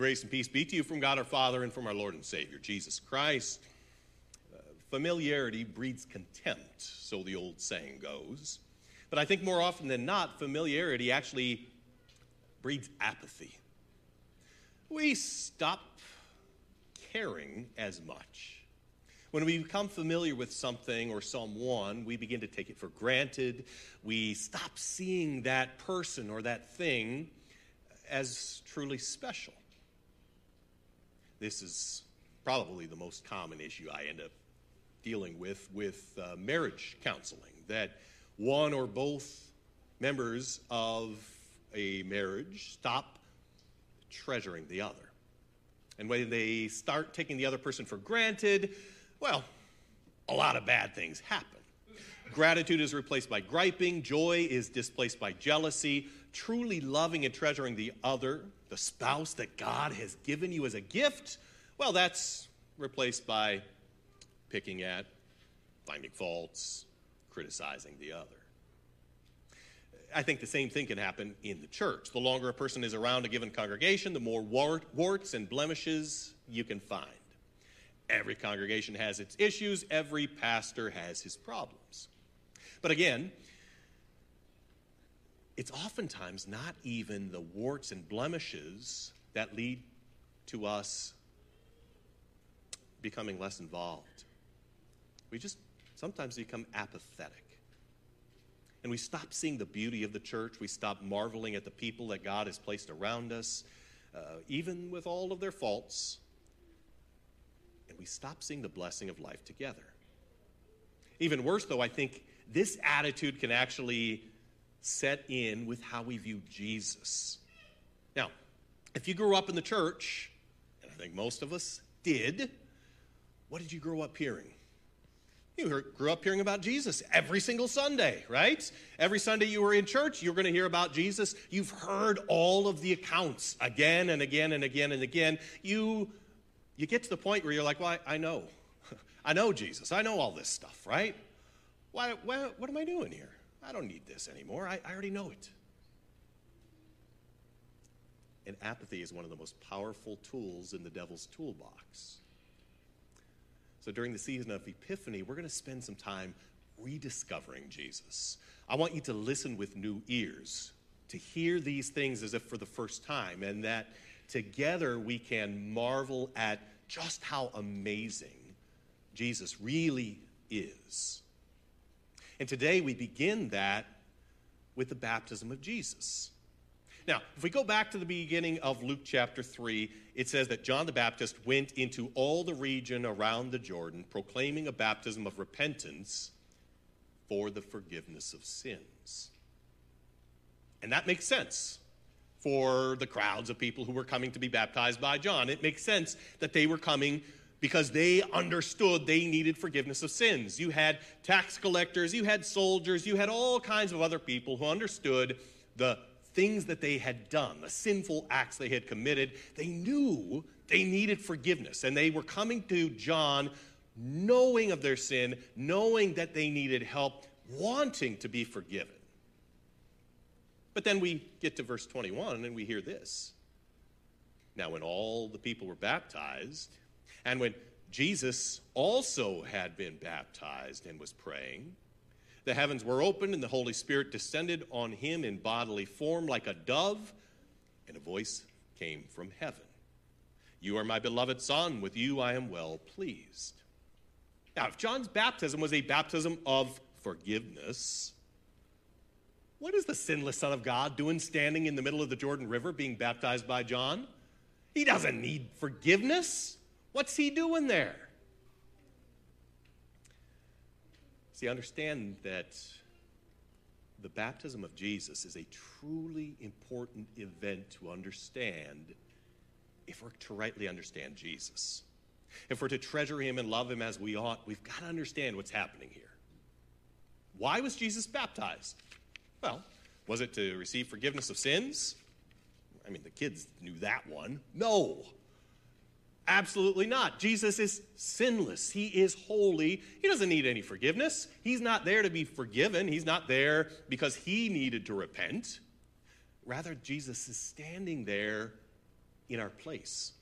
Grace and peace be to you from God our Father and from our Lord and Savior, Jesus Christ. Familiarity breeds contempt, so the old saying goes. But I think more often than not, familiarity actually breeds apathy. We stop caring as much. When we become familiar with something or someone, we begin to take it for granted. We stop seeing that person or that thing as truly special. This is probably the most common issue I end up dealing with marriage counseling, that one or both members of a marriage stop treasuring the other. And when they start taking the other person for granted, well, a lot of bad things happen. Gratitude is replaced by griping. Joy is displaced by jealousy. Truly loving and treasuring the other, the spouse that God has given you as a gift, well, that's replaced by picking at, finding faults, criticizing the other. I think the same thing can happen in the church. The longer a person is around a given congregation, the more warts and blemishes you can find. Every congregation has its issues. Every pastor has his problems. But again, it's oftentimes not even the warts and blemishes that lead to us becoming less involved. We just sometimes become apathetic. And we stop seeing the beauty of the church. We stop marveling at the people that God has placed around us, even with all of their faults. And we stop seeing the blessing of life together. Even worse, though, I think this attitude can actually set in with how we view Jesus. Now, if you grew up in the church, and I think most of us did, what did you grow up hearing? You grew up hearing about Jesus every single Sunday, right? Every Sunday you were in church, you're going to hear about Jesus. You've heard all of the accounts again and again and again and again. You get to the point where you're like, well, I know. I know Jesus. I know all this stuff, right? Why, what am I doing here? I don't need this anymore. I already know it. And apathy is one of the most powerful tools in the devil's toolbox. So during the season of Epiphany, we're going to spend some time rediscovering Jesus. I want you to listen with new ears, to hear these things as if for the first time, and that together we can marvel at just how amazing Jesus really is. And today we begin that with the baptism of Jesus. Now, if we go back to the beginning of Luke chapter 3, it says that John the Baptist went into all the region around the Jordan, proclaiming a baptism of repentance for the forgiveness of sins. And that makes sense for the crowds of people who were coming to be baptized by John. It makes sense that they were coming because they understood they needed forgiveness of sins. You had tax collectors, you had soldiers, you had all kinds of other people who understood the things that they had done, the sinful acts they had committed. They knew they needed forgiveness, and they were coming to John knowing of their sin, knowing that they needed help, wanting to be forgiven. But then we get to verse 21, and we hear this. Now, when all the people were baptized, and when Jesus also had been baptized and was praying, the heavens were opened, and the Holy Spirit descended on him in bodily form like a dove, and a voice came from heaven. You are my beloved Son, with you I am well pleased. Now, if John's baptism was a baptism of forgiveness, what is the sinless Son of God doing standing in the middle of the Jordan River being baptized by John? He doesn't need forgiveness. What's he doing there? See, understand that the baptism of Jesus is a truly important event to understand if we're to rightly understand Jesus. If we're to treasure him and love him as we ought, we've got to understand what's happening here. Why was Jesus baptized? Well, was it to receive forgiveness of sins? I mean, the kids knew that one. No. Absolutely not. Jesus is sinless. He is holy. He doesn't need any forgiveness. He's not there to be forgiven. He's not there because he needed to repent. Rather, Jesus is standing there in our place.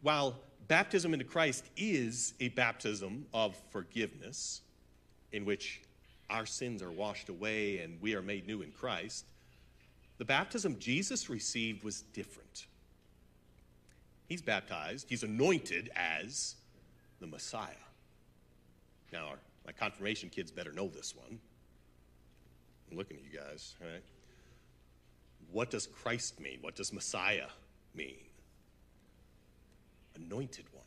While baptism into Christ is a baptism of forgiveness, in which our sins are washed away and we are made new in Christ, the baptism Jesus received was different. He's baptized, he's anointed as the Messiah. Now, my confirmation kids better know this one. I'm looking at you guys, all right? What does Christ mean? What does Messiah mean? Anointed one.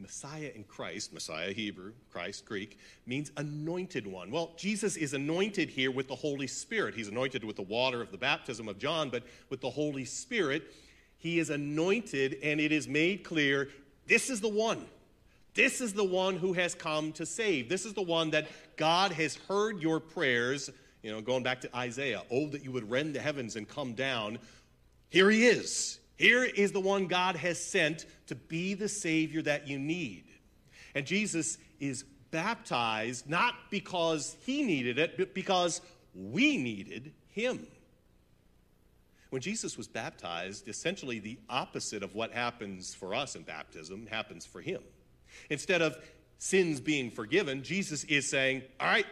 Messiah in Christ, Messiah Hebrew, Christ Greek, means anointed one. Well, Jesus is anointed here with the Holy Spirit. He's anointed with the water of the baptism of John, but with the Holy Spirit, he is anointed, and it is made clear, this is the one. This is the one who has come to save. This is the one that God has heard your prayers. You know, going back to Isaiah, oh, that you would rend the heavens and come down. Here he is. Here is the one God has sent to be the Savior that you need. And Jesus is baptized not because he needed it, but because we needed him. When Jesus was baptized, essentially the opposite of what happens for us in baptism happens for him. Instead of sins being forgiven, Jesus is saying, all right,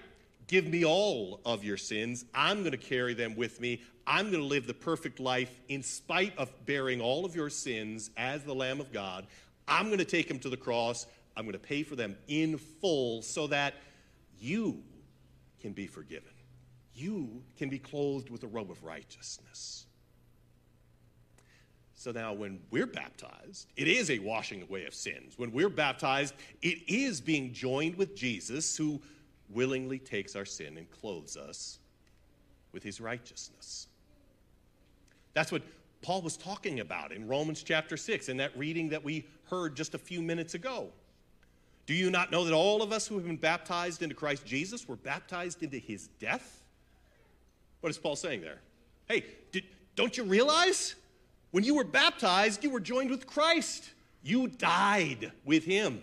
give me all of your sins. I'm going to carry them with me. I'm going to live the perfect life in spite of bearing all of your sins as the Lamb of God. I'm going to take them to the cross. I'm going to pay for them in full so that you can be forgiven. You can be clothed with a robe of righteousness. So now when we're baptized, it is a washing away of sins. When we're baptized, it is being joined with Jesus, who willingly takes our sin and clothes us with his righteousness. That's what Paul was talking about in Romans chapter 6 in that reading that we heard just a few minutes ago. Do you not know that all of us who have been baptized into Christ Jesus were baptized into his death? What is Paul saying there? Hey, don't you realize? When you were baptized, you were joined with Christ. You died with him.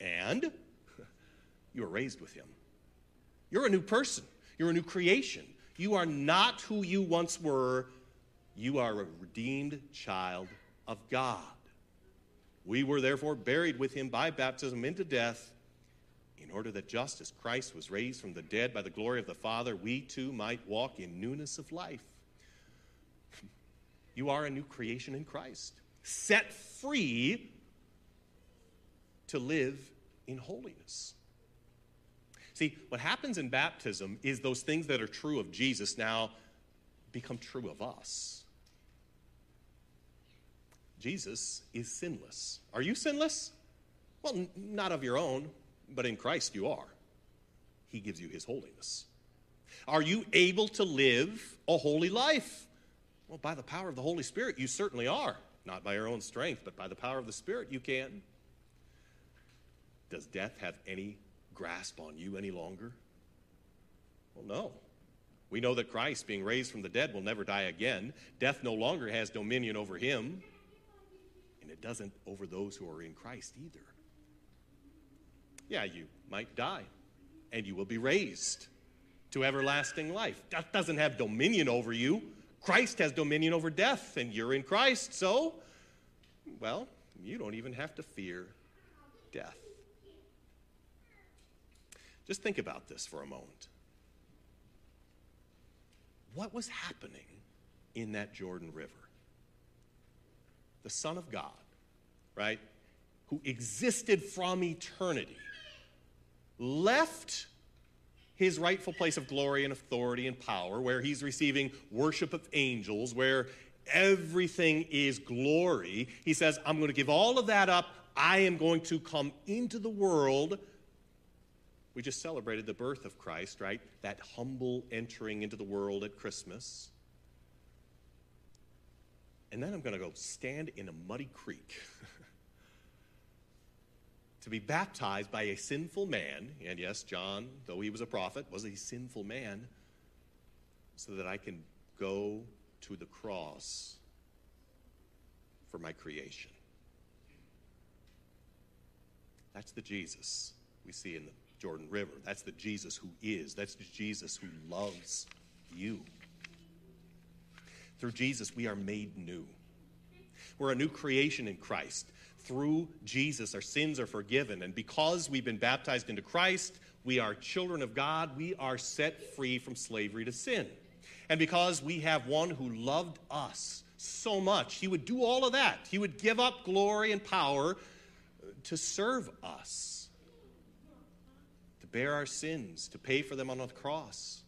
And you were raised with him. You're a new person. You're a new creation. You are not who you once were. You are a redeemed child of God. We were therefore buried with him by baptism into death, in order that just as Christ was raised from the dead by the glory of the Father, we too might walk in newness of life. You are a new creation in Christ, set free to live in holiness. See, what happens in baptism is those things that are true of Jesus now become true of us. Jesus is sinless. Are you sinless? Well, not of your own, but in Christ you are. He gives you his holiness. Are you able to live a holy life? Well, by the power of the Holy Spirit, you certainly are. Not by your own strength, but by the power of the Spirit, you can. Does death have any grasp on you any longer? Well, no. We know that Christ, being raised from the dead, will never die again. Death no longer has dominion over him, and it doesn't over those who are in Christ either. Yeah, you might die, and you will be raised to everlasting life. Death doesn't have dominion over you. Christ has dominion over death, and you're in Christ, so, well, you don't even have to fear death. Just think about this for a moment. What was happening in that Jordan River? The Son of God, right, who existed from eternity, left his rightful place of glory and authority and power, where he's receiving worship of angels, where everything is glory. He says, I'm going to give all of that up. I am going to come into the world. We just celebrated the birth of Christ, right? That humble entering into the world at Christmas. And then I'm going to go stand in a muddy creek to be baptized by a sinful man, and yes, John, though he was a prophet, was a sinful man, so that I can go to the cross for my creation. That's the Jesus we see in the Jordan River. That's the Jesus who is. That's the Jesus who loves you. Through Jesus, we are made new. We're a new creation in Christ. Through Jesus, our sins are forgiven. And because we've been baptized into Christ, we are children of God. We are set free from slavery to sin. And because we have one who loved us so much, he would do all of that. He would give up glory and power to serve us, to bear our sins, to pay for them on the cross.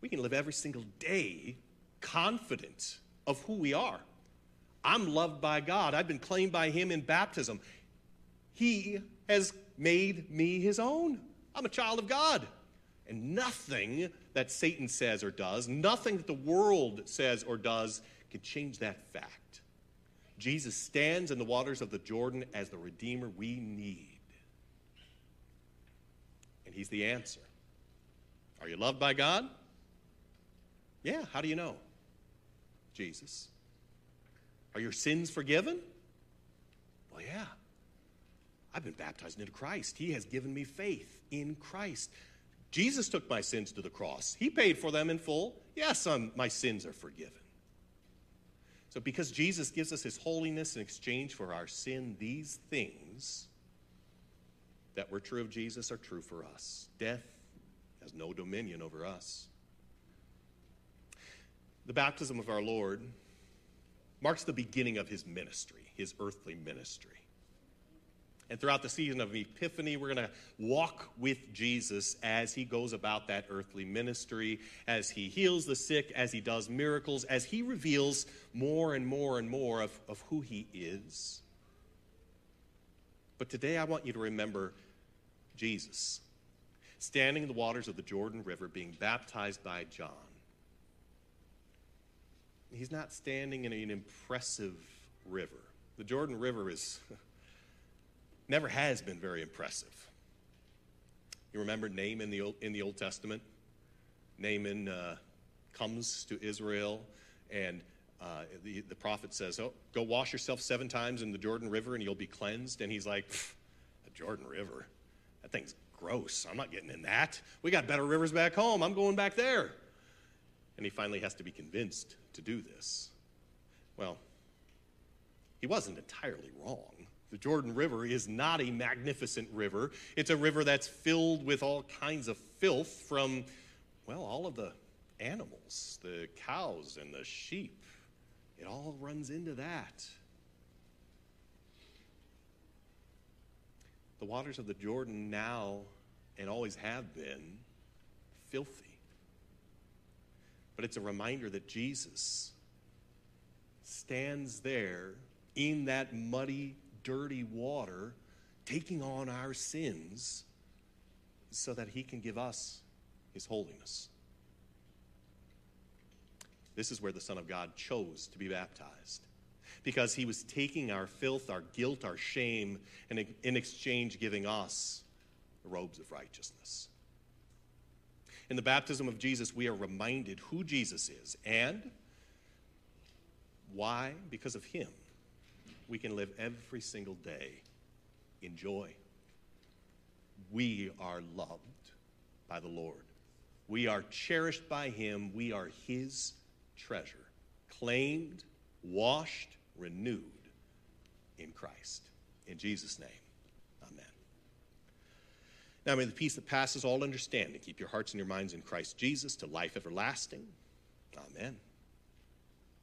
We can live every single day confident of who we are. I'm loved by God. I've been claimed by him in baptism. He has made me his own. I'm a child of God. And nothing that Satan says or does, nothing that the world says or does, can change that fact. Jesus stands in the waters of the Jordan as the Redeemer we need. And he's the answer. Are you loved by God? Yeah, how do you know? Jesus. Are your sins forgiven? Well, yeah. I've been baptized into Christ. He has given me faith in Christ. Jesus took my sins to the cross. He paid for them in full. Yes, my sins are forgiven. So because Jesus gives us his holiness in exchange for our sin, these things that were true of Jesus are true for us. Death has no dominion over us. The baptism of our Lord marks the beginning of his ministry, his earthly ministry. And throughout the season of Epiphany, we're going to walk with Jesus as he goes about that earthly ministry, as he heals the sick, as he does miracles, as he reveals more and more and more of who he is. But today I want you to remember Jesus, standing in the waters of the Jordan River, being baptized by John. He's not standing in an impressive river. The Jordan River is... never has been very impressive. You remember Naaman in the Old Testament? Naaman comes to Israel, and the prophet says, "Oh, go wash yourself 7 times in the Jordan River, and you'll be cleansed." And he's like, "The Jordan River? That thing's gross. I'm not getting in that. We got better rivers back home. I'm going back there." And he finally has to be convinced to do this. Well, he wasn't entirely wrong. The Jordan River is not a magnificent river. It's a river that's filled with all kinds of filth from, well, all of the animals, the cows and the sheep. It all runs into that. The waters of the Jordan now, and always have been, filthy. But it's a reminder that Jesus stands there in that muddy, dirty water, taking on our sins so that he can give us his holiness. This is where the Son of God chose to be baptized, because he was taking our filth, our guilt, our shame, and in exchange giving us the robes of righteousness. In the baptism of Jesus, we are reminded who Jesus is and why, because of him, we can live every single day in joy. We are loved by the Lord. We are cherished by him. We are his treasure, claimed, washed, renewed in Christ. In Jesus' name, amen. Now may the peace that passes all understanding keep your hearts and your minds in Christ Jesus to life everlasting. Amen.